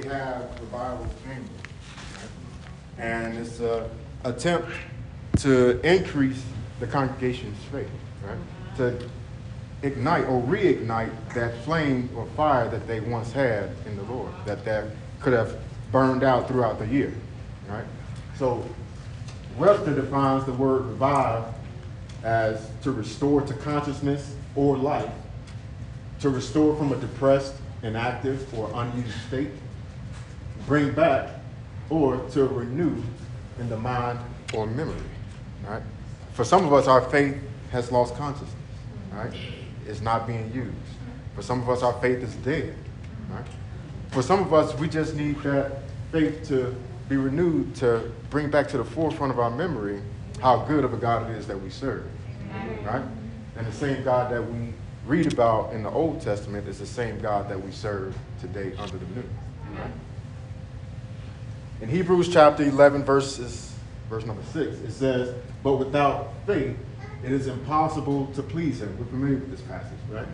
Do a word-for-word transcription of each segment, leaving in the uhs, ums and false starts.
They have revival chambers, right? And it's an attempt to increase the congregation's faith, right? To ignite or reignite that flame or fire that they once had in the Lord, that that could have burned out throughout the year, right? So Webster defines the word revive as to restore to consciousness or life, to restore from a depressed, inactive, or unused state, bring back, or to renew in the mind or memory, right? For some of us, our faith has lost consciousness, right? It's not being used. For some of us, our faith is dead, right? For some of us, we just need that faith to be renewed, to bring back to the forefront of our memory how good of a God it is that we serve, right? And the same God that we read about in the Old Testament is the same God that we serve today under the new, right? In Hebrews chapter eleven, verses, verse number six, it says, but without faith, it is impossible to please him. We're familiar with this passage, right?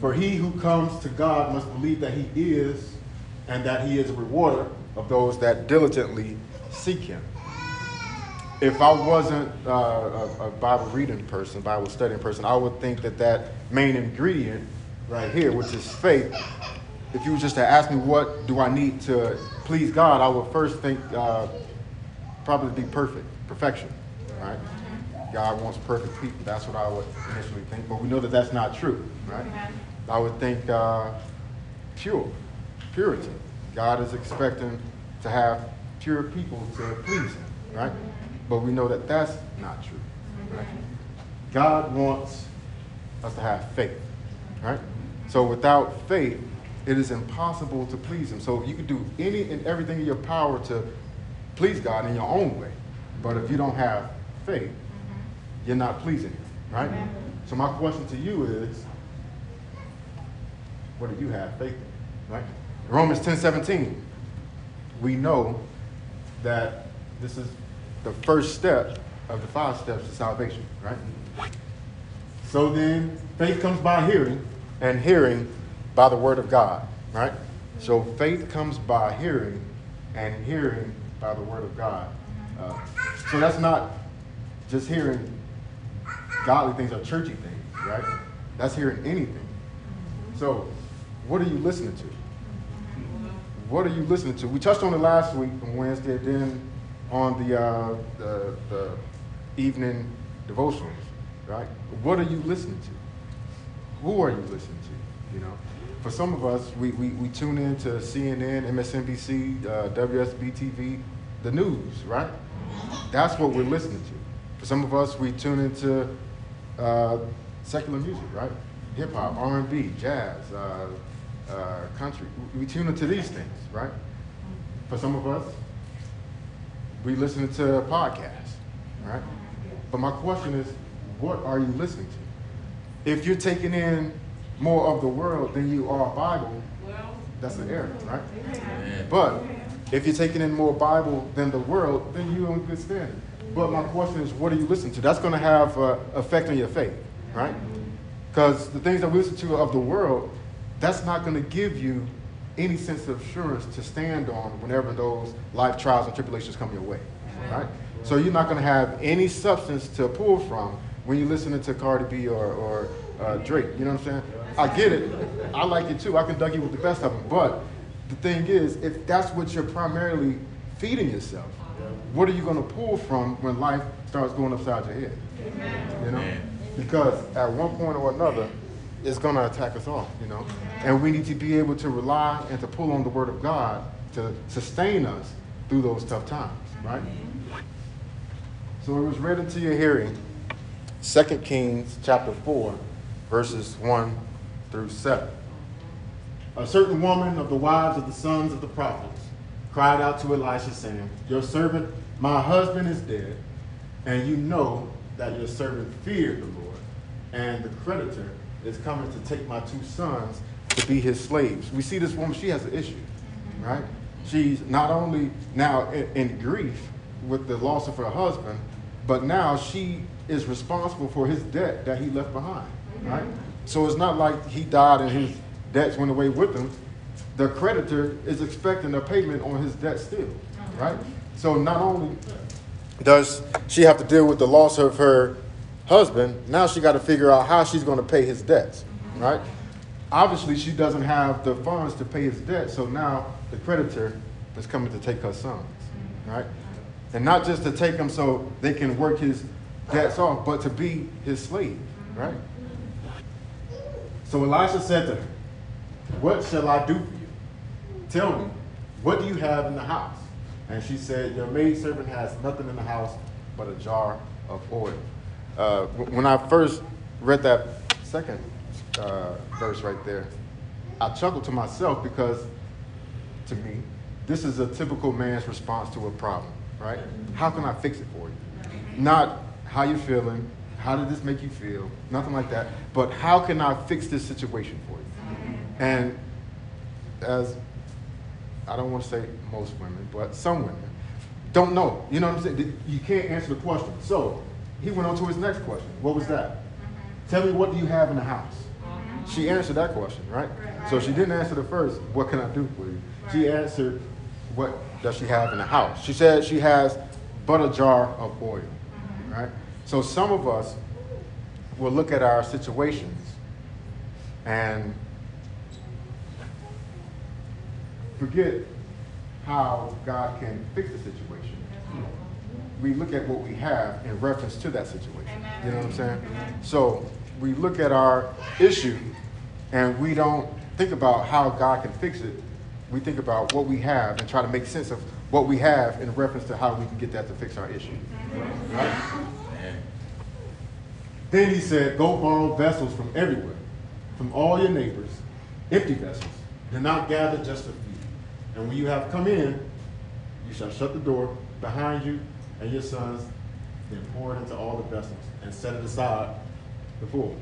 For he who comes to God must believe that he is, and that he is a rewarder of those that diligently seek him. If I wasn't uh, a, a Bible reading person, Bible studying person, I would think that that main ingredient right here, which is faith, if you were just to ask me what do I need to please God, I would first think uh, probably be perfect, perfection, right? God wants perfect people. That's what I would initially think, but we know that that's not true, right? I would think uh, pure, purity. God is expecting to have pure people to please him, right? But we know that that's not true, right? God wants us to have faith, right? So without faith, it is impossible to please him. So you can do any and everything in your power to please God in your own way, but if you don't have faith, you're not pleasing him, right? So my question to you is, what do you have faith in, right? Romans ten seventeen, we know that this is the first step of the five steps to salvation, right? So then, faith comes by hearing, and hearing by the word of God, right? So faith comes by hearing, and hearing by the word of God. Uh, so that's not just hearing godly things or churchy things, right? That's hearing anything. So what are you listening to? What are you listening to? We touched on it last week on Wednesday, then on the, uh, the, the evening devotionals, right? What are you listening to? Who are you listening to, you know? For some of us, we, we, we tune in to C N N, M S N B C, uh, W S B T V, the news, right? That's what we're listening to. For some of us, we tune into uh, secular music, right? Hip hop, R and B, jazz, uh, Uh, country. We tune into these things, right? For some of us, we listen to podcasts, right? But my question is, what are you listening to? If you're taking in more of the world than you are Bible, that's an error, right? But if you're taking in more Bible than the world, then you're on good standing. But my question is, what are you listening to? That's going to have an effect on your faith, right? Because the things that we listen to of the world, that's not going to give you any sense of assurance to stand on whenever those life trials and tribulations come your way, right? So you're not going to have any substance to pull from when you're listening to Cardi B or, or uh, Drake, you know what I'm saying? I get it. I like it too. I can dug you with the best of them. But the thing is, if that's what you're primarily feeding yourself, what are you going to pull from when life starts going upside your head? You know? Because at one point or another, it's going to attack us all, you know? And we need to be able to rely and to pull on the word of God to sustain us through those tough times, right? So it was read into your hearing, Second Kings chapter four, verses one through seven. A certain woman of the wives of the sons of the prophets cried out to Elisha, saying, your servant, my husband is dead, and you know that your servant feared the Lord, and the creditor is coming to take my two sons to be his slaves. We see this woman, she has an issue, right? She's not only now in, in grief with the loss of her husband, but now she is responsible for his debt that he left behind, right? So it's not like he died and his debts went away with him. the creditor is expecting a payment on his debt still, right? So not only does she have to deal with the loss of her husband, now she got to figure out how she's going to pay his debts, right? Obviously, she doesn't have the funds to pay his debt, so now the creditor is coming to take her sons, right? And not just to take them so they can work his debts off, but to be his slave, right? So Elisha said to her, "What shall I do for you? Tell me, what do you have in the house?" And she said, "Your maidservant has nothing in the house but a jar of oil." Uh, when I first read that second uh, verse right there, I chuckled to myself because, to me, this is a typical man's response to a problem, right? How can I fix it for you? Not how you're feeling, how did this make you feel, nothing like that, but how can I fix this situation for you? And as I don't want to say most women, but some women don't know. You know what I'm saying? You can't answer the question. So he went on to his next question. What was that? Tell me, what do you have in the house? She answered that question, right? So she didn't answer the first, what can I do for you? She answered, what does she have in the house? She said she has but a jar of oil, right? So some of us will look at our situations and forget how God can fix the situation. We look at what we have in reference to that situation. Amen. You know what I'm saying? Amen. So we look at our issue and we don't think about how God can fix it. We think about what we have and try to make sense of what we have in reference to how we can get that to fix our issue. Right? Then he said, "Go borrow vessels from everywhere, from all your neighbors, empty vessels. Do not gather just a few. And when you have come in, you shall shut the door behind you and your sons, then pour it into all the vessels and set it aside before."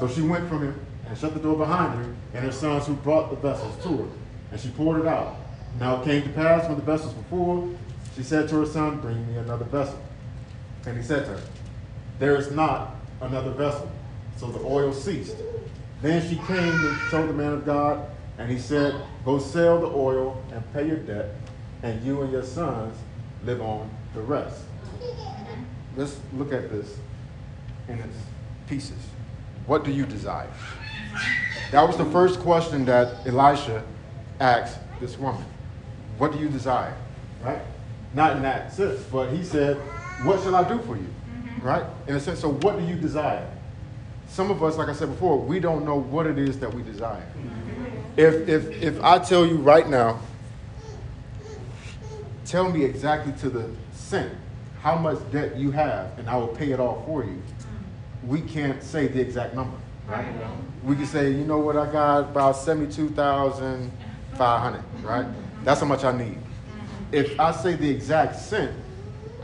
So she went from him and shut the door behind her and her sons who brought the vessels to her, and she poured it out. Now it came to pass when the vessels were full, she said to her son, "Bring me another vessel." And he said to her, "There is not another vessel." So the oil ceased. Then she came and told the man of God, and he said, "Go sell the oil and pay your debt, and you and your sons live on the rest." Let's look at this in its pieces. What do you desire? That was the first question that Elisha asked this woman. What do you desire? Right? Not in that sense, but he said, "What shall I do for you?" Mm-hmm. Right? In a sense, so what do you desire? Some of us, like I said before, we don't know what it is that we desire. If, if, if I tell you right now, tell me exactly to the cent how much debt you have, and I will pay it all for you, we can't say the exact number, right? We can say, you know what, I got about seventy-two thousand five hundred, right? That's how much I need. If I say the exact cent,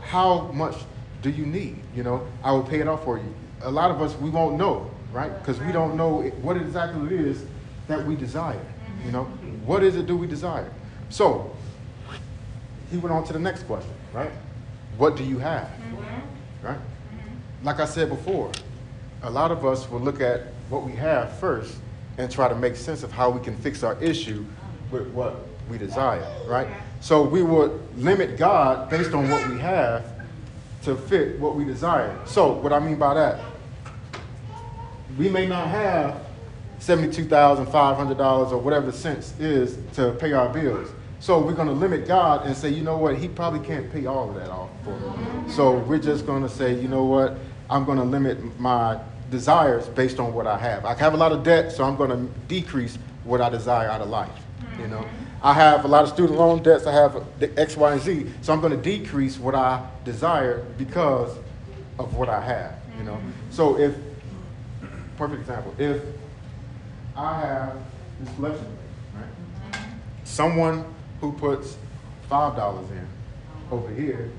how much do you need? You know, I will pay it off for you. A lot of us, we won't know, right? Because we don't know what exactly it is that we desire. You know, what is it do we desire? So he went on to the next question, right? What do you have? Mm-hmm. Right? Mm-hmm. Like I said before, a lot of us will look at what we have first and try to make sense of how we can fix our issue with what we desire, right? So we would limit God based on what we have to fit what we desire. So what I mean by that, we may not have seventy-two thousand five hundred dollars or whatever the cents is to pay our bills. So we're going to limit God and say, you know what, he probably can't pay all of that off for me. So we're just going to say, you know what, I'm going to limit my desires based on what I have. I have a lot of debt, so I'm going to decrease what I desire out of life. You know, I have a lot of student loan debts. I have X, Y, and Z. So I'm going to decrease what I desire because of what I have, you know. So if, perfect example, if I have this collection, right? Someone who puts five dollars in over here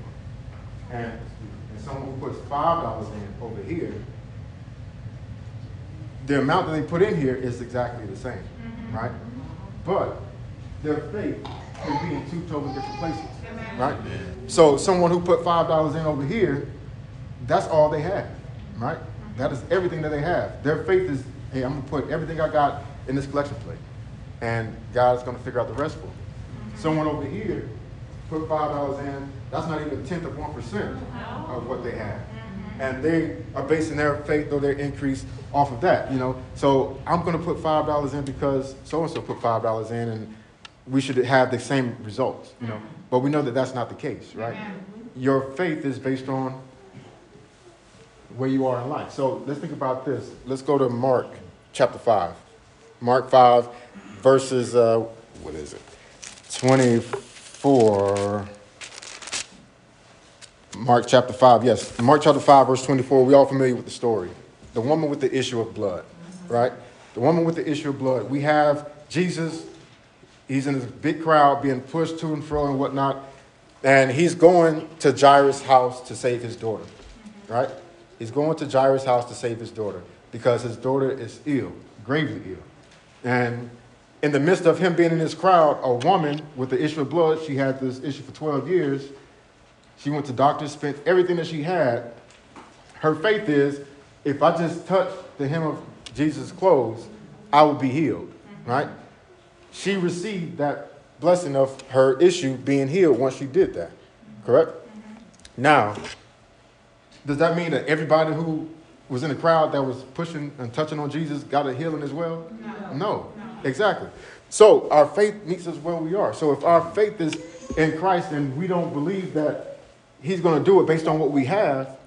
and, and someone who puts five dollars in over here, the amount that they put in here is exactly the same, right? But their faith can be in two totally different places, right? So someone who put five dollars in over here, that's all they have, right? That is everything that they have. Their faith is, hey, I'm going to put everything I got in this collection plate. and God is going to figure out the rest for them. Someone over here put five dollars in, that's not even a tenth of one percent of what they have. And they are basing their faith or their increase off of that, you know. So I'm going to put five dollars in because so-and-so put five dollars in, and we should have the same results, you know. But we know that that's not the case, right? Your faith is based on where you are in life. So let's think about this. Let's go to Mark chapter five. Mark five verses, uh, what is it? twenty-four. Mark chapter five, yes. Mark chapter five, verse twenty-four, we're all familiar with the story. The woman with the issue of blood, right? The woman with the issue of blood. We have Jesus. He's in this big crowd being pushed to and fro and whatnot. And he's going to Jairus' house to save his daughter, right? He's going to Jairus' house to save his daughter because his daughter is ill, gravely ill. And in the midst of him being in this crowd, a woman with the issue of blood, she had this issue for twelve years. She went to doctors, spent everything that she had. Her faith is, if I just touch the hem of Jesus' clothes, I will be healed, right? She received that blessing of her issue being healed once she did that, correct? Now, does that mean that everybody who was in the crowd that was pushing and touching on Jesus got a healing as well? No. No, no. Exactly. So our faith meets us where we are. So if our faith is in Christ and we don't believe that He's going to do it based on what we have,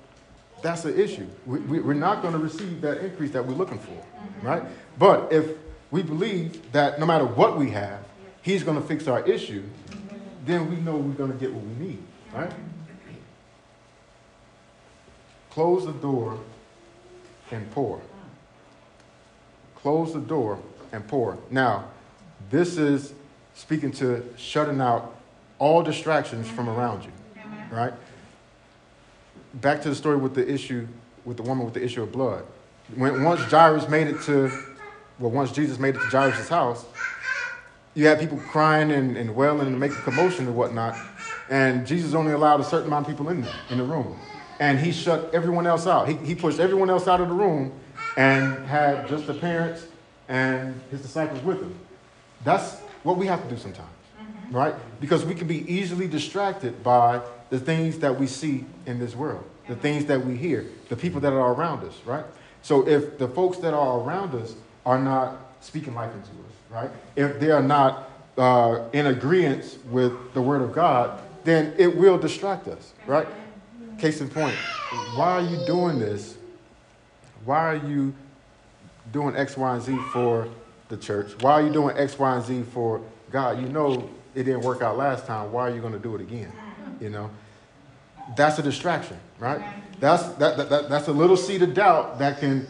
that's an issue. We, we, we're not going to receive that increase that we're looking for, mm-hmm. right? But if we believe that no matter what we have, He's going to fix our issue, mm-hmm. then we know we're going to get what we need, right? Mm-hmm. Close the door and pour. Close the door and pour. Now, this is speaking to shutting out all distractions mm-hmm. from around you. Right? Back to the story with the issue, with the woman with the issue of blood. When once Jairus made it to, well, once Jesus made it to Jairus' house, you had people crying and, and wailing and making commotion and whatnot. And Jesus only allowed a certain amount of people in there, in the room. And he shut everyone else out. He, he pushed everyone else out of the room and had just the parents and his disciples with him. That's what we have to do sometimes, right? Because we can be easily distracted by the things that we see in this world, the things that we hear, the people that are around us, right? So if the folks that are around us are not speaking life into us, right? If they are not uh, in agreement with the word of God, then it will distract us, right? Case in point, why are you doing this? Why are you doing X, Y, and Z for the church? Why are you doing X, Y, and Z for God? You know it didn't work out last time. Why are you going to do it again? You know, that's a distraction, right? That's that, that, that that's a little seed of doubt that can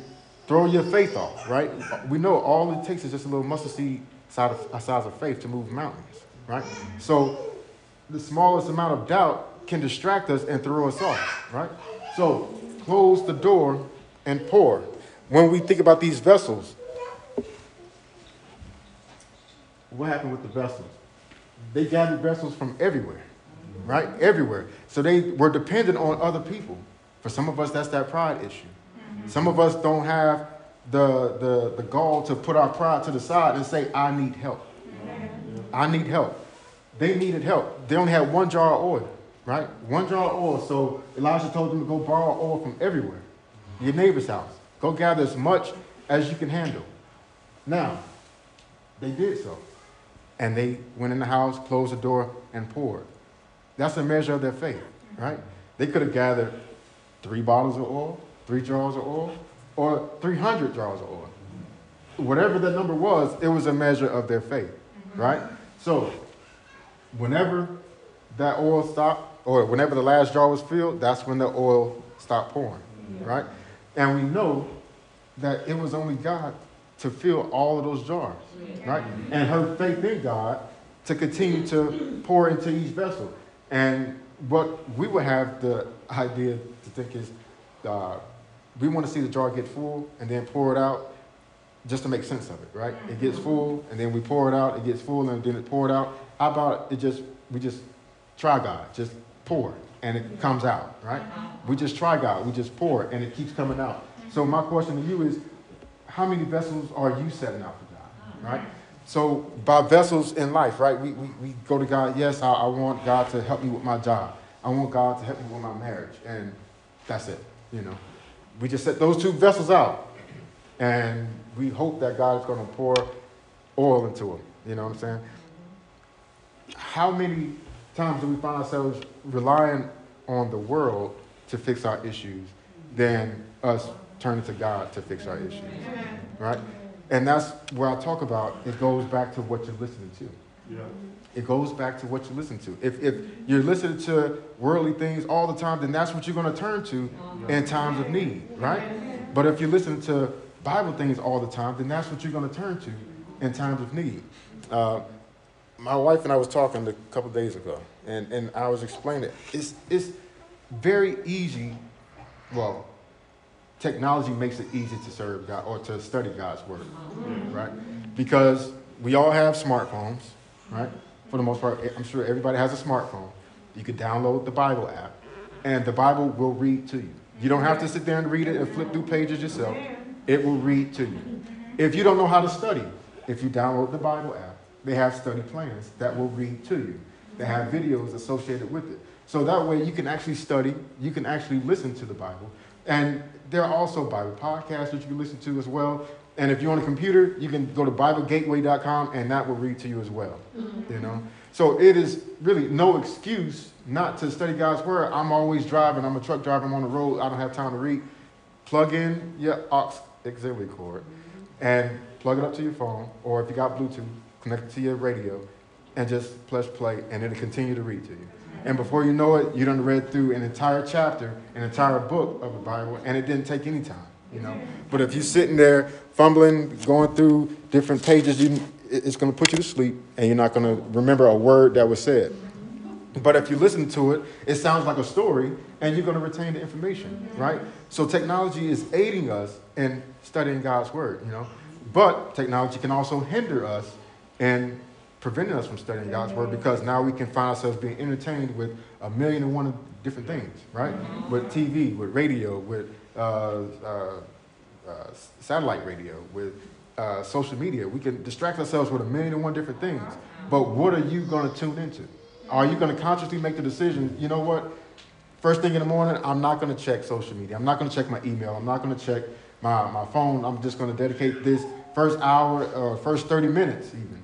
throw your faith off, right? We know all it takes is just a little mustard seed size of, size of faith to move mountains, right? So the smallest amount of doubt can distract us and throw us off, right? So close the door and pour. When we think about these vessels, what happened with the vessels? They gathered vessels from everywhere. Right? Everywhere. So they were dependent on other people. For some of us, that's that pride issue. Mm-hmm. Some of us don't have the, the, the gall to put our pride to the side and say, I need help. Mm-hmm. I need help. They needed help. They only had one jar of oil, right? One jar of oil. So Elijah told them to go borrow oil from everywhere. Your neighbor's house. Go gather as much as you can handle. Now, they did so. And they went in the house, closed the door, and poured. That's a measure of their faith, right? They could have gathered three bottles of oil, three jars of oil, or three hundred jars of oil. Whatever that number was, it was a measure of their faith, right? So whenever that oil stopped, or whenever the last jar was filled, that's when the oil stopped pouring, right? And we know that it was only God to fill all of those jars, right? And her faith in God to continue to pour into each vessel. And what we would have the idea to think is uh, we want to see the jar get full and then pour it out just to make sense of it, right? It gets full and then we pour it out, it gets full and then it pour it out. How about it just, we just try God, just pour and it comes out, right? We just try God, we just pour and it keeps coming out. So my question to you is, how many vessels are you setting out for God, right? So by vessels in life, right, we, we, we go to God, yes, I, I want God to help me with my job. I want God to help me with my marriage. And that's it, you know. We just set those two vessels out. And we hope that God is going to pour oil into them, you know what I'm saying? How many times do we find ourselves relying on the world to fix our issues than us turning to God to fix our issues, right? And that's where I talk about it goes back to what you're listening to. Yeah. It goes back to what you listen to. If if you're listening to worldly things all the time, then that's what you're going to turn to yeah. in times of need, right? But if you're listening to Bible things all the time, then that's what you're going to turn to in times of need. Uh, my wife and I was talking a couple of days ago, and, and I was explaining it. It's, it's very easy. Well, technology makes it easy to serve God or to study God's word, right? Because we all have smartphones, right? For the most part, I'm sure everybody has a smartphone. You could download the Bible app, and the Bible will read to you. You don't have to sit there and read it and flip through pages yourself. It will read to you. If you don't know how to study, if you download the Bible app, they have study plans that will read to you. They have videos associated with it. So that way you can actually study, you can actually listen to the Bible. And there are also Bible podcasts that you can listen to as well. And if you're on a computer, you can go to bible gateway dot com and that will read to you as well, mm-hmm. you know. So it is really no excuse not to study God's word. I'm always driving. I'm a truck driver. I'm on the road. I don't have time to read. Plug in your aux auxiliary cord and plug it up to your phone, or if you got Bluetooth, connect it to your radio and just press play and it'll continue to read to you. And before you know it, you done read through an entire chapter, an entire book of the Bible, and it didn't take any time, you know. But if you're sitting there fumbling, going through different pages, you, it's going to put you to sleep, and you're not going to remember a word that was said. But if you listen to it, it sounds like a story, and you're going to retain the information, right? So technology is aiding us in studying God's word, you know. But technology can also hinder us and preventing us from studying God's word, because now we can find ourselves being entertained with a million and one different things, right? With T V, with radio, with uh, uh, uh, satellite radio, with uh, social media. We can distract ourselves with a million and one different things. But what are you going to tune into? Are you going to consciously make the decision, you know what? First thing in the morning, I'm not going to check social media. I'm not going to check my email. I'm not going to check my, my phone. I'm just going to dedicate this first hour or first thirty minutes even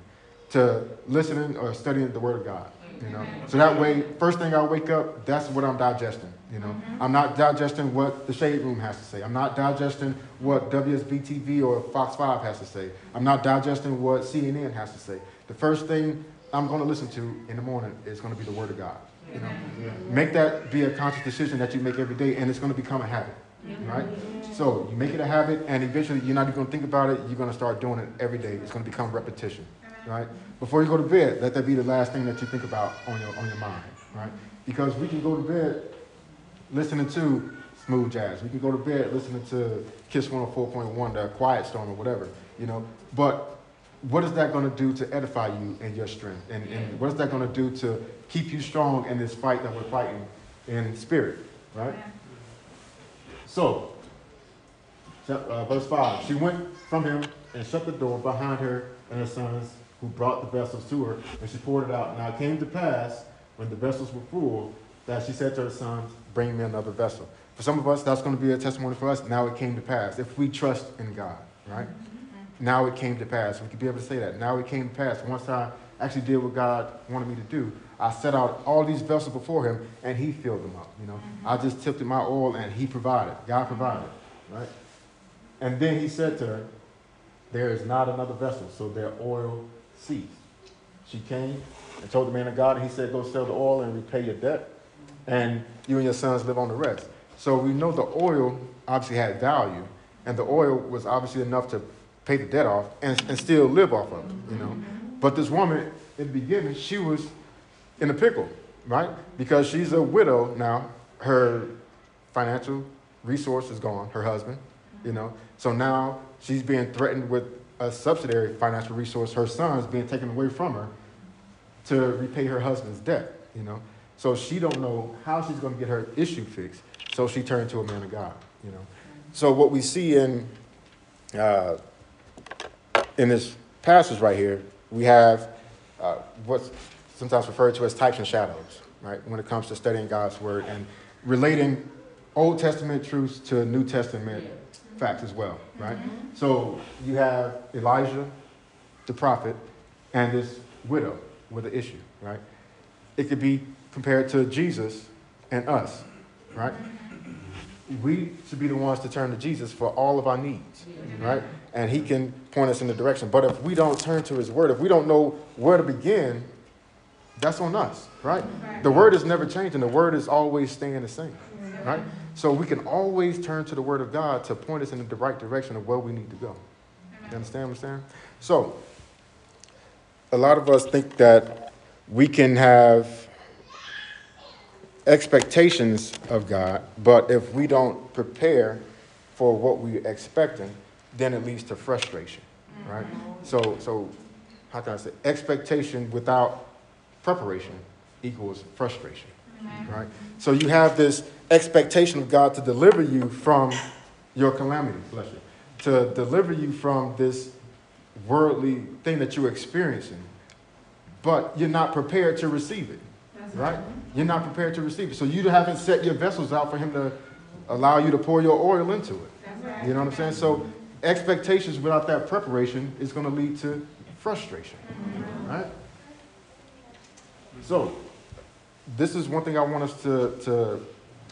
to listening or studying the Word of God, you know. So that way, first thing I wake up, that's what I'm digesting, you know. Mm-hmm. I'm not digesting what the Shade Room has to say. I'm not digesting what W S B T V or Fox five has to say. I'm not digesting what C N N has to say. The first thing I'm going to listen to in the morning is going to be the Word of God, you know. Mm-hmm. Make that be a conscious decision that you make every day, and it's going to become a habit, mm-hmm. right? So you make it a habit, and eventually you're not even going to think about it. You're going to start doing it every day. It's going to become repetition. Right? Before you go to bed, let that be the last thing that you think about on your on your mind, right? Because we can go to bed listening to smooth jazz. We can go to bed listening to Kiss one oh four point one, the Quiet Storm or whatever, you know. But what is that going to do to edify you and your strength? And, and what is that going to do to keep you strong in this fight that we're fighting in spirit, right? So, uh, verse five, she went from him and shut the door behind her and her sons, who brought the vessels to her, and she poured it out. Now it came to pass, when the vessels were full, that she said to her sons, bring me another vessel. For some of us, that's going to be a testimony for us. Now it came to pass. If we trust in God, right? Mm-hmm. Now it came to pass. We could be able to say that. Now it came to pass. Once I actually did what God wanted me to do, I set out all these vessels before him, and he filled them up. You know, mm-hmm. I just tipped in my oil, and he provided. God provided, right? And then he said to her, there is not another vessel, so their oil ceased. She came and told the man of God, and he said, go sell the oil and repay your debt, and you and your sons live on the rest. So we know the oil obviously had value, and the oil was obviously enough to pay the debt off and, and still live off of it, you know. But this woman, in the beginning, she was in a pickle, right? Because she's a widow now. Her financial resource is gone, her husband, you know. So now she's being threatened with a subsidiary financial resource, her son's being taken away from her to repay her husband's debt, you know. So she don't know how she's going to get her issue fixed, so she turned to a man of God, you know. So what we see in uh, in this passage right here, we have uh, what's sometimes referred to as types and shadows, right, when it comes to studying God's word and relating Old Testament truths to New Testament facts as well, right? Mm-hmm. So you have Elijah, the prophet, and this widow with an issue, right? It could be compared to Jesus and us, right? We should be the ones to turn to Jesus for all of our needs, right? And he can point us in the direction. But if we don't turn to his word, if we don't know where to begin, that's on us, right? right? The word is never changing. The word is always staying the same, right? So we can always turn to the word of God to point us in the right direction of where we need to go. You understand what I'm saying? So a lot of us think that we can have expectations of God, but if we don't prepare for what we're expecting, then it leads to frustration, right? So, so how can I say? Expectation without preparation equals frustration, right? So you have this expectation of God to deliver you from your calamity, bless you, to deliver you from this worldly thing that you're experiencing, but you're not prepared to receive it, right? You're not prepared to receive it. So you haven't set your vessels out for him to allow you to pour your oil into it. Right. You know what I'm saying? So expectations without that preparation is going to lead to frustration. Mm-hmm. Right? So this is one thing I want us to, to,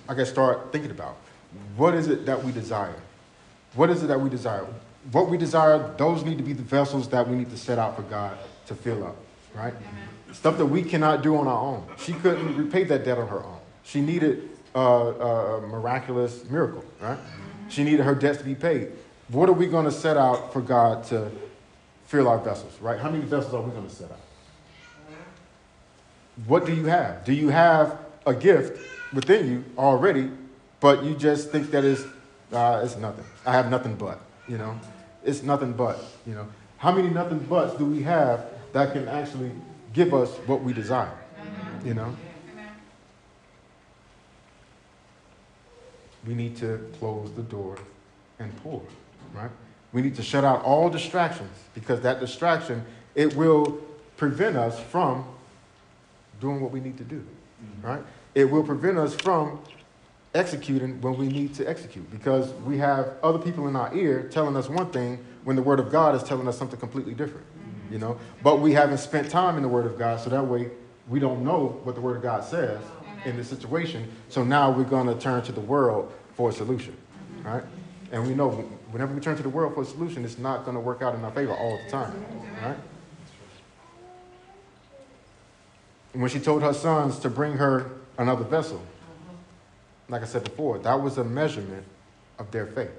I guess, start thinking about. What is it that we desire? What is it that we desire? What we desire, those need to be the vessels that we need to set out for God to fill up. Right? Mm-hmm. Stuff that we cannot do on our own. She couldn't repay that debt on her own. She needed uh, a miraculous miracle, right? Mm-hmm. She needed her debts to be paid. What are we going to set out for God to fill our vessels, right? How many vessels are we going to set out? What do you have? Do you have a gift within you already, but you just think that it's, uh, it's nothing. I have nothing but, you know? It's nothing but, you know? How many nothing buts do we have that can actually give us what we desire, you know? We need to close the door and pour, right? We need to shut out all distractions, because that distraction, it will prevent us from doing what we need to do, right? It will prevent us from executing when we need to execute, because we have other people in our ear telling us one thing when the word of God is telling us something completely different. You know, but we haven't spent time in the word of God, so that way we don't know what the word of God says in this situation. So now we're going to turn to the world for a solution, right? And we know whenever we turn to the world for a solution, it's not going to work out in our favor all the time, right? And when she told her sons to bring her another vessel, like I said before, that was a measurement of their faith,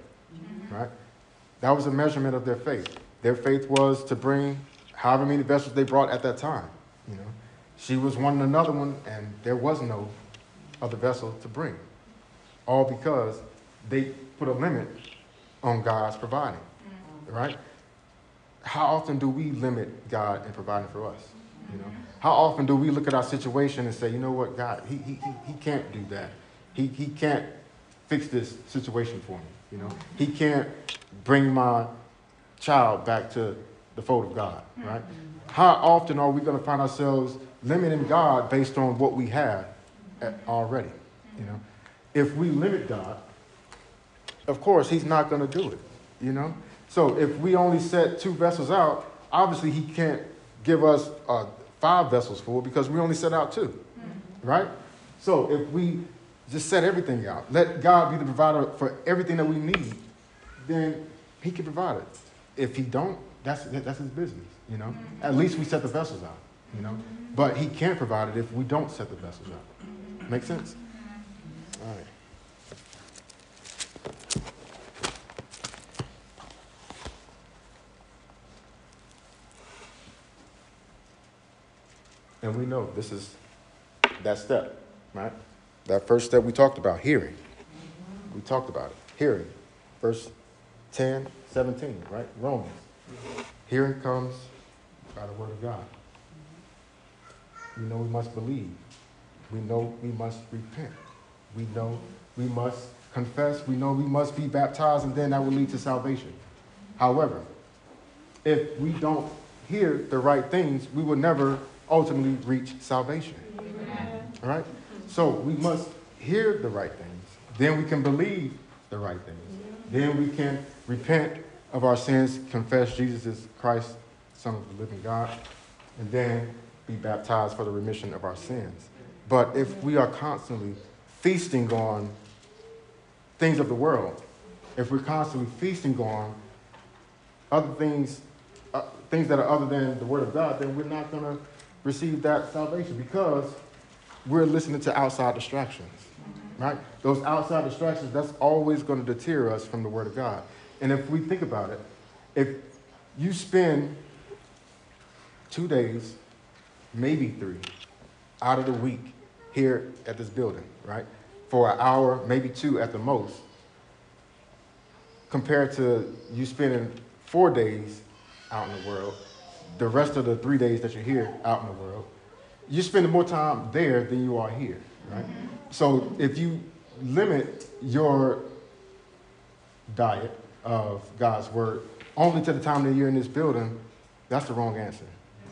right? That was a measurement of their faith. Their faith was to bring however many vessels they brought at that time, you know. She was wanting another one, and there was no other vessel to bring. All because they put a limit on God's providing, right? How often do we limit God in providing for us, you know? How often do we look at our situation and say, you know what, God, he, he, he can't do that. He, he can't fix this situation for me, you know. He can't bring my child back to the fold of God, right? Mm-hmm. How often are we going to find ourselves limiting God based on what we have already? Mm-hmm. You know, if we limit God, of course, he's not going to do it, you know? So if we only set two vessels out, obviously he can't give us uh, five vessels full, because we only set out two, mm-hmm. right? So if we just set everything out, let God be the provider for everything that we need, then he can provide it. If he don't, that's that's his business, you know. At least we set the vessels out, you know. But he can't provide it if we don't set the vessels out. Make sense? All right. And we know this is that step, right? That first step we talked about, hearing. We talked about it. Hearing. Verse ten, seventeen, right? Romans. Hearing comes by the word of God. We know we must believe. We know we must repent. We know we must confess. We know we must be baptized, and then that will lead to salvation. However, if we don't hear the right things, we will never ultimately reach salvation. Amen. All right? So we must hear the right things. Then we can believe the right things. Then we can repent of our sins, confess Jesus is Christ, Son of the living God, and then be baptized for the remission of our sins. But if we are constantly feasting on things of the world, if we're constantly feasting on other things, uh, things that are other than the Word of God, then we're not going to receive that salvation because we're listening to outside distractions, right? Those outside distractions, that's always going to deter us from the Word of God. And if we think about it, if you spend two days, maybe three, out of the week here at this building, right, for an hour, maybe two at the most, compared to you spending four days out in the world, the rest of the three days that you're here out in the world, you're spending more time there than you are here, right? Mm-hmm. So if you limit your diet of God's word only to the time that you're in this building, that's the wrong answer.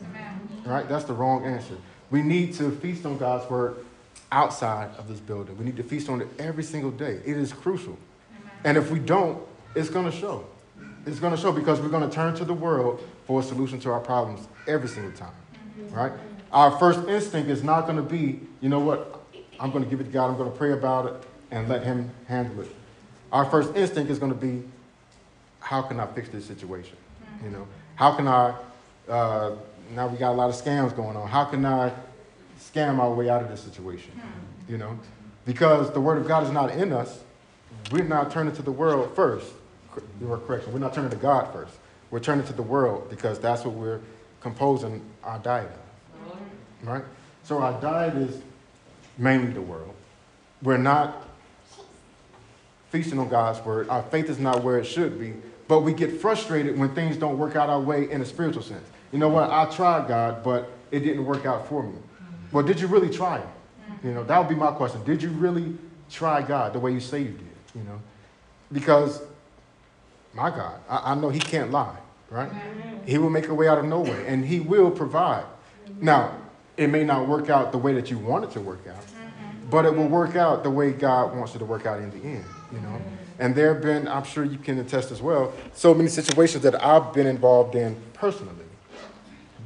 Amen. Right? That's the wrong answer. We need to feast on God's word outside of this building. We need to feast on it every single day. It is crucial. Amen. And if we don't, it's going to show. It's going to show because we're going to turn to the world for a solution to our problems every single time. Mm-hmm. Right? Our first instinct is not going to be, you know what, I'm going to give it to God. I'm going to pray about it and let him handle it. Our first instinct is going to be, how can I fix this situation? Mm-hmm. You know, how can I, uh, now we got a lot of scams going on. How can I scam my way out of this situation? Mm-hmm. You know, because the word of God is not in us. We're not turning to the world first. Your correction. We're not turning to God first. We're turning to the world because that's what we're composing our diet of. Mm-hmm. Right? So our diet is mainly the world. We're not feasting on God's word. Our faith is not where it should be, but we get frustrated when things don't work out our way in a spiritual sense. You know what? I tried God, but it didn't work out for me. Mm-hmm. Well, did you really try him? Mm-hmm. You know, that would be my question. Did you really try God the way you say you did? You know, because my God, I, I know he can't lie, right? Mm-hmm. He will make a way out of no way, and he will provide. Mm-hmm. Now, it may not work out the way that you want it to work out, mm-hmm. but it will work out the way God wants it to work out in the end. You know, and there have been, I'm sure you can attest as well, so many situations that I've been involved in personally,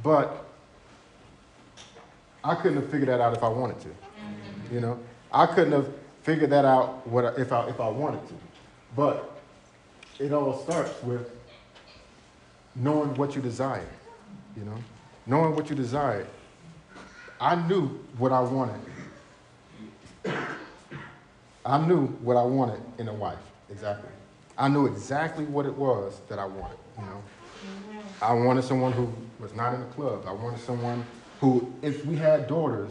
but I couldn't have figured that out if I wanted to. You know, I couldn't have figured that out what I, if I if I wanted to. But it all starts with knowing what you desire. You know, knowing what you desire. I knew what I wanted. I knew what I wanted in a wife, exactly. I knew exactly what it was that I wanted, you know. I wanted someone who was not in the club. I wanted someone who, if we had daughters,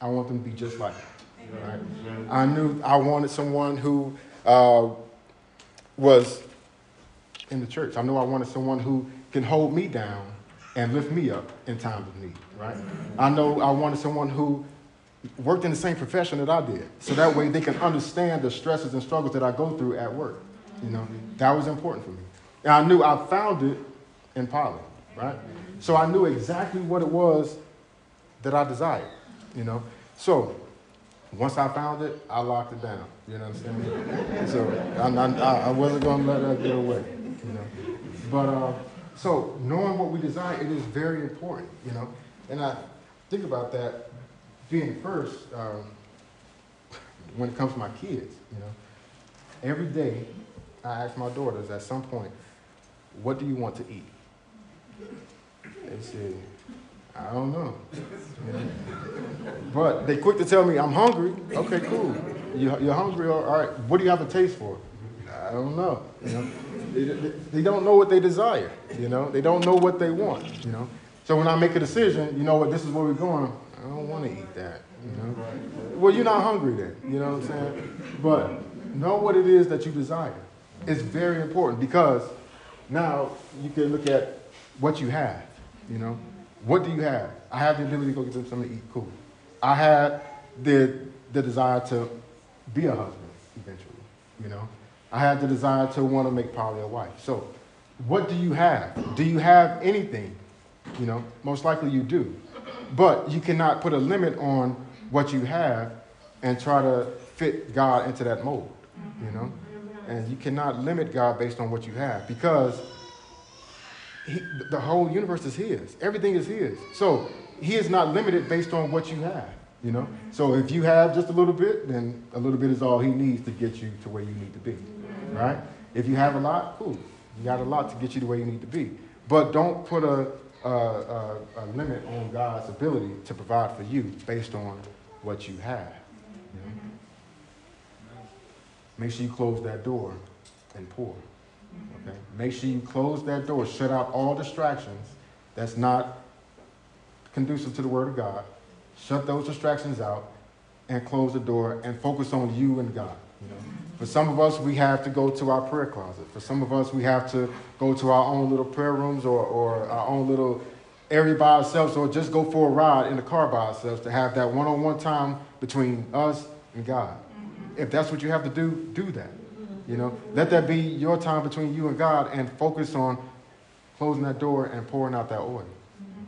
I want them to be just like her, right? I knew I wanted someone who uh, was in the church. I knew I wanted someone who can hold me down and lift me up in times of need, right? I know I wanted someone who worked in the same profession that I did. So that way they can understand the stresses and struggles that I go through at work. You know, that was important for me. And I knew I found it in Polly, right? So I knew exactly what it was that I desired, you know? So once I found it, I locked it down, you know what I'm saying? So I, I, I wasn't gonna let that get away, you know? But uh, so knowing what we desire, it is very important, you know? And I think about that being first, um, when it comes to my kids, you know, every day I ask my daughters at some point, what do you want to eat? They say, I don't know. You know? But they quick to tell me, I'm hungry. Okay, cool. You, you're hungry, all right. What do you have a taste for? I don't know. You know? They, they, they don't know what they desire, you know. They don't know what they want, you know. So when I make a decision, you know what, this is where we're going, I don't want to eat that, you know. Well, you're not hungry then, you know what I'm saying? But know what it is that you desire. It's very important because now you can look at what you have, you know. What do you have? I have the ability to go get them something to eat, cool. I have the, the desire to be a husband eventually, you know. I have the desire to want to make Polly a wife. So what do you have? Do you have anything? You know, most likely you do. But you cannot put a limit on what you have and try to fit God into that mold, you know? And you cannot limit God based on what you have, because he, the whole universe is his. Everything is his. So he is not limited based on what you have, you know? So if you have just a little bit, then a little bit is all he needs to get you to where you need to be, right? If you have a lot, cool. You got a lot to get you to where you need to be. But don't put a, a, a, a limit on God's ability to provide for you based on what you have. You know? Make sure you close that door and pour. Okay? Make sure you close that door. Shut out all distractions that's not conducive to the Word of God. Shut those distractions out and close the door and focus on you and God. You know? For some of us, we have to go to our prayer closet. For some of us, we have to go to our own little prayer rooms, or, or our own little area by ourselves, or just go for a ride in the car by ourselves to have that one-on-one time between us and God. If that's what you have to do, do that. You know, let that be your time between you and God, and focus on closing that door and pouring out that oil.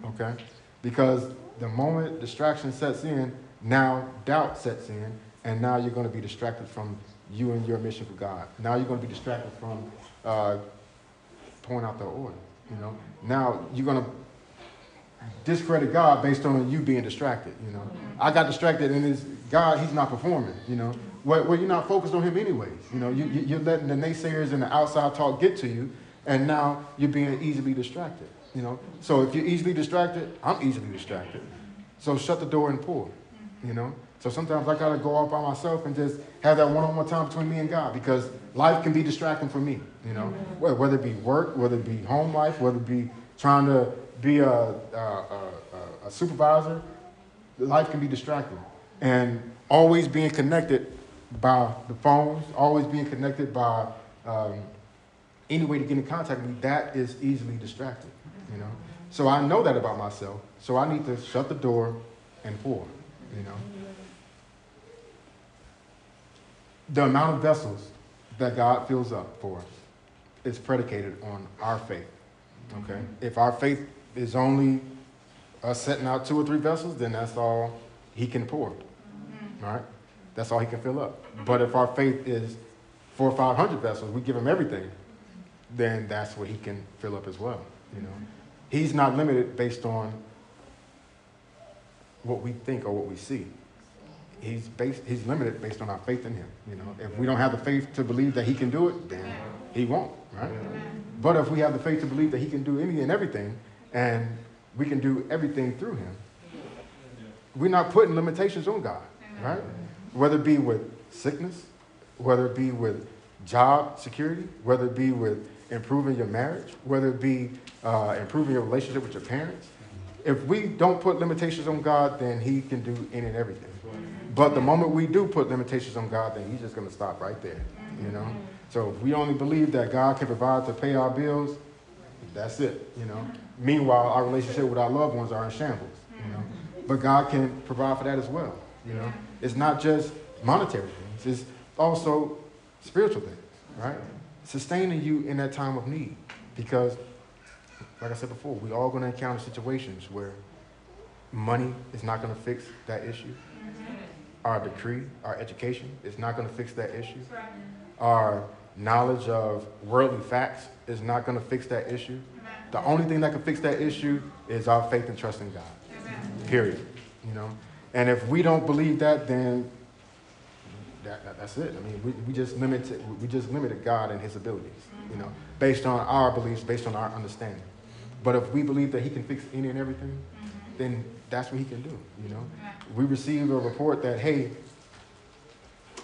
Okay? Because the moment distraction sets in, now doubt sets in, and now you're going to be distracted from you and your mission for God. Now you're going to be distracted from uh, pouring out the oil. You know, now you're going to discredit God based on you being distracted. You know, I got distracted, and it's God. He's not performing. You know, well, well you're not focused on Him anyways. You know, you, you're letting the naysayers and the outside talk get to you, and now you're being easily distracted. You know, so if you're easily distracted, I'm easily distracted. So shut the door and pour. You know. So sometimes I got to go off by myself and just have that one-on-one time between me and God, because life can be distracting for me, you know, Amen. Whether it be work, whether it be home life, whether it be trying to be a, a, a, a supervisor. Life can be distracting. And always being connected by the phones, always being connected by um, any way to get in contact with me, that is easily distracted, you know. So I know that about myself. So I need to shut the door and pour, you know. The amount of vessels that God fills up for us is predicated on our faith, okay? Mm-hmm. If our faith is only us setting out two or three vessels, then that's all he can pour, mm-hmm. all right? That's all he can fill up. But if our faith is four or five hundred vessels, we give him everything, then that's what he can fill up as well, you know? He's not limited based on what we think or what we see. He's based, he's limited based on our faith in him. You know, if we don't have the faith to believe that he can do it, then he won't, right? Amen. But if we have the faith to believe that he can do any and everything, and we can do everything through him, we're not putting limitations on God, right? Whether it be with sickness, whether it be with job security, whether it be with improving your marriage, whether it be uh, improving your relationship with your parents. If we don't put limitations on God, then he can do any and everything. But the moment we do put limitations on God, then he's just going to stop right there, you know? So if we only believe that God can provide to pay our bills, that's it, you know? Meanwhile, our relationship with our loved ones are in shambles, you know? But God can provide for that as well, you know? It's not just monetary things. It's also spiritual things, right? Sustaining you in that time of need, because, like I said before, we're all going to encounter situations where money is not going to fix that issue. Our degree, our education is not going to fix that issue. Right. Our knowledge of worldly facts is not going to fix that issue. Amen. The only thing that can fix that issue is our faith and trust in God. Amen. Period. You know, and if we don't believe that, then that, that, that's it. I mean, we, we just limited we just limited God and His abilities. Mm-hmm. You know, based on our beliefs, based on our understanding. But if we believe that He can fix any and everything, mm-hmm. then that's what he can do, you know? We received a report that, hey,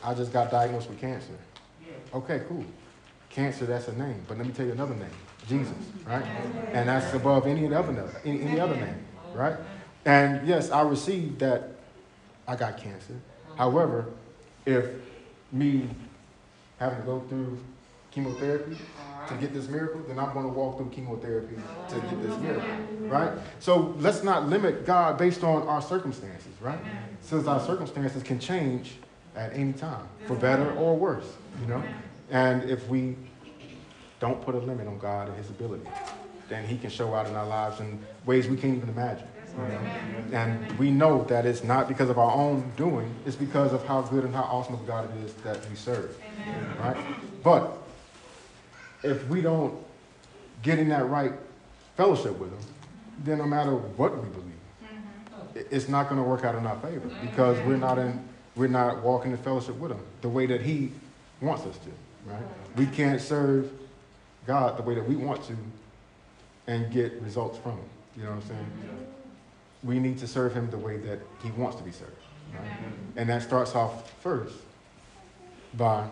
I just got diagnosed with cancer. Okay, cool. Cancer, that's a name. But let me tell you another name, Jesus, right? And that's above any other, any, any other name, right? And yes, I received that I got cancer. However, if me having to go through chemotherapy to get this miracle, then I'm going to walk through chemotherapy to get this miracle, right? So let's not limit God based on our circumstances, right? Since our circumstances can change at any time, for better or worse, you know? And if we Don't put a limit on God and his ability. Then he can show out in our lives in ways we can't even imagine. You know? And we know that it's not because of our own doing. It's because of how good and how awesome of God it is that we serve. Amen. Right? But if we don't get in that right fellowship with him, then no matter what we believe, it's not going to work out in our favor because we're not in, we're not walking in fellowship with him the way that he wants us to. Right? We can't serve God the way that we want to and get results from him. You know what I'm saying? Mm-hmm. We need to serve him the way that he wants to be served. Right? Mm-hmm. And that starts off first by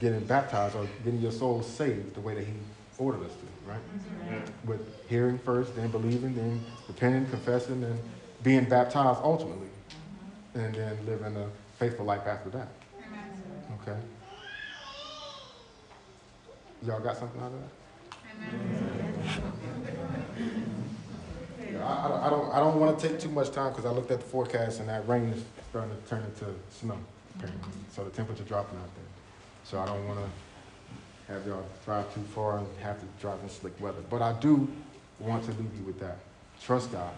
getting baptized or getting your soul saved the way that he ordered us to, right? Mm-hmm. Mm-hmm. With hearing first, then believing, then repenting, confessing, and being baptized ultimately. Mm-hmm. And then living a faithful life after that. Mm-hmm. Okay? Y'all got something out of that? Mm-hmm. Yeah, I, I don't, I don't want to take too much time because I looked at the forecast and that rain is starting to turn into snow, apparently. Mm-hmm. So the temperature dropping out there. So I don't want to have y'all drive too far and have to drive in slick weather. But I do want to leave you with that. Trust God.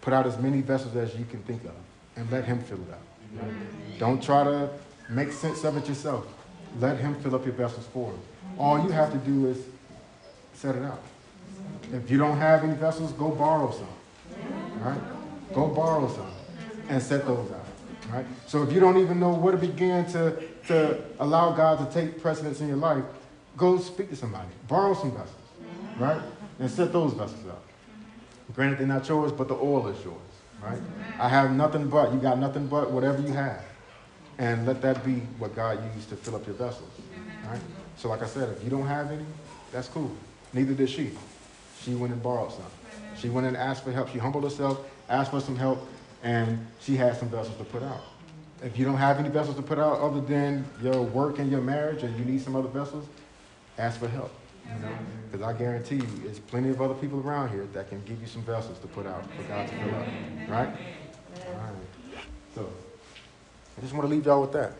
Put out as many vessels as you can think of and let him fill it out. Mm-hmm. Don't try to make sense of it yourself. Let him fill up your vessels for you. All you have to do is set it out. If you don't have any vessels, go borrow some, right? Go borrow some and set those out, right? So if you don't even know where to begin to, to allow God to take precedence in your life, go speak to somebody, borrow some vessels, right? And set those vessels out. Granted, they're not yours, but the oil is yours, right? I have nothing but, you got nothing but whatever you have. And let that be what God used to fill up your vessels, right? So like I said, if you don't have any, that's cool. Neither did she. She went and borrowed some. She went and asked for help. She humbled herself, asked for some help, and she had some vessels to put out. If you don't have any vessels to put out other than your work and your marriage and you need some other vessels, ask for help. Because I guarantee you, there's plenty of other people around here that can give you some vessels to put out for God to fill up, right? All right. So I just want to leave y'all with that.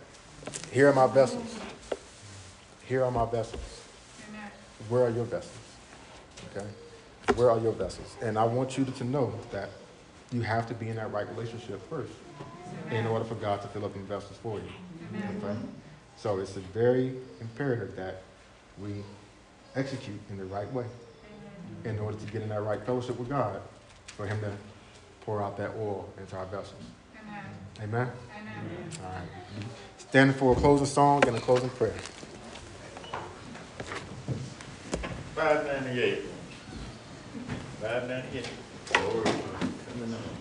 Here are my vessels. Here are my vessels. Where are your vessels? Okay? Where are your vessels? And I want you to know that you have to be in that right relationship first in order for God to fill up the vessels for you. Okay? So it's very imperative that we execute in the right way in order to get in that right fellowship with God for him to pour out that oil into our vessels. Amen? Amen. All right. Stand for a closing song and a closing prayer. five ninety-eight. five ninety-eight. Coming up.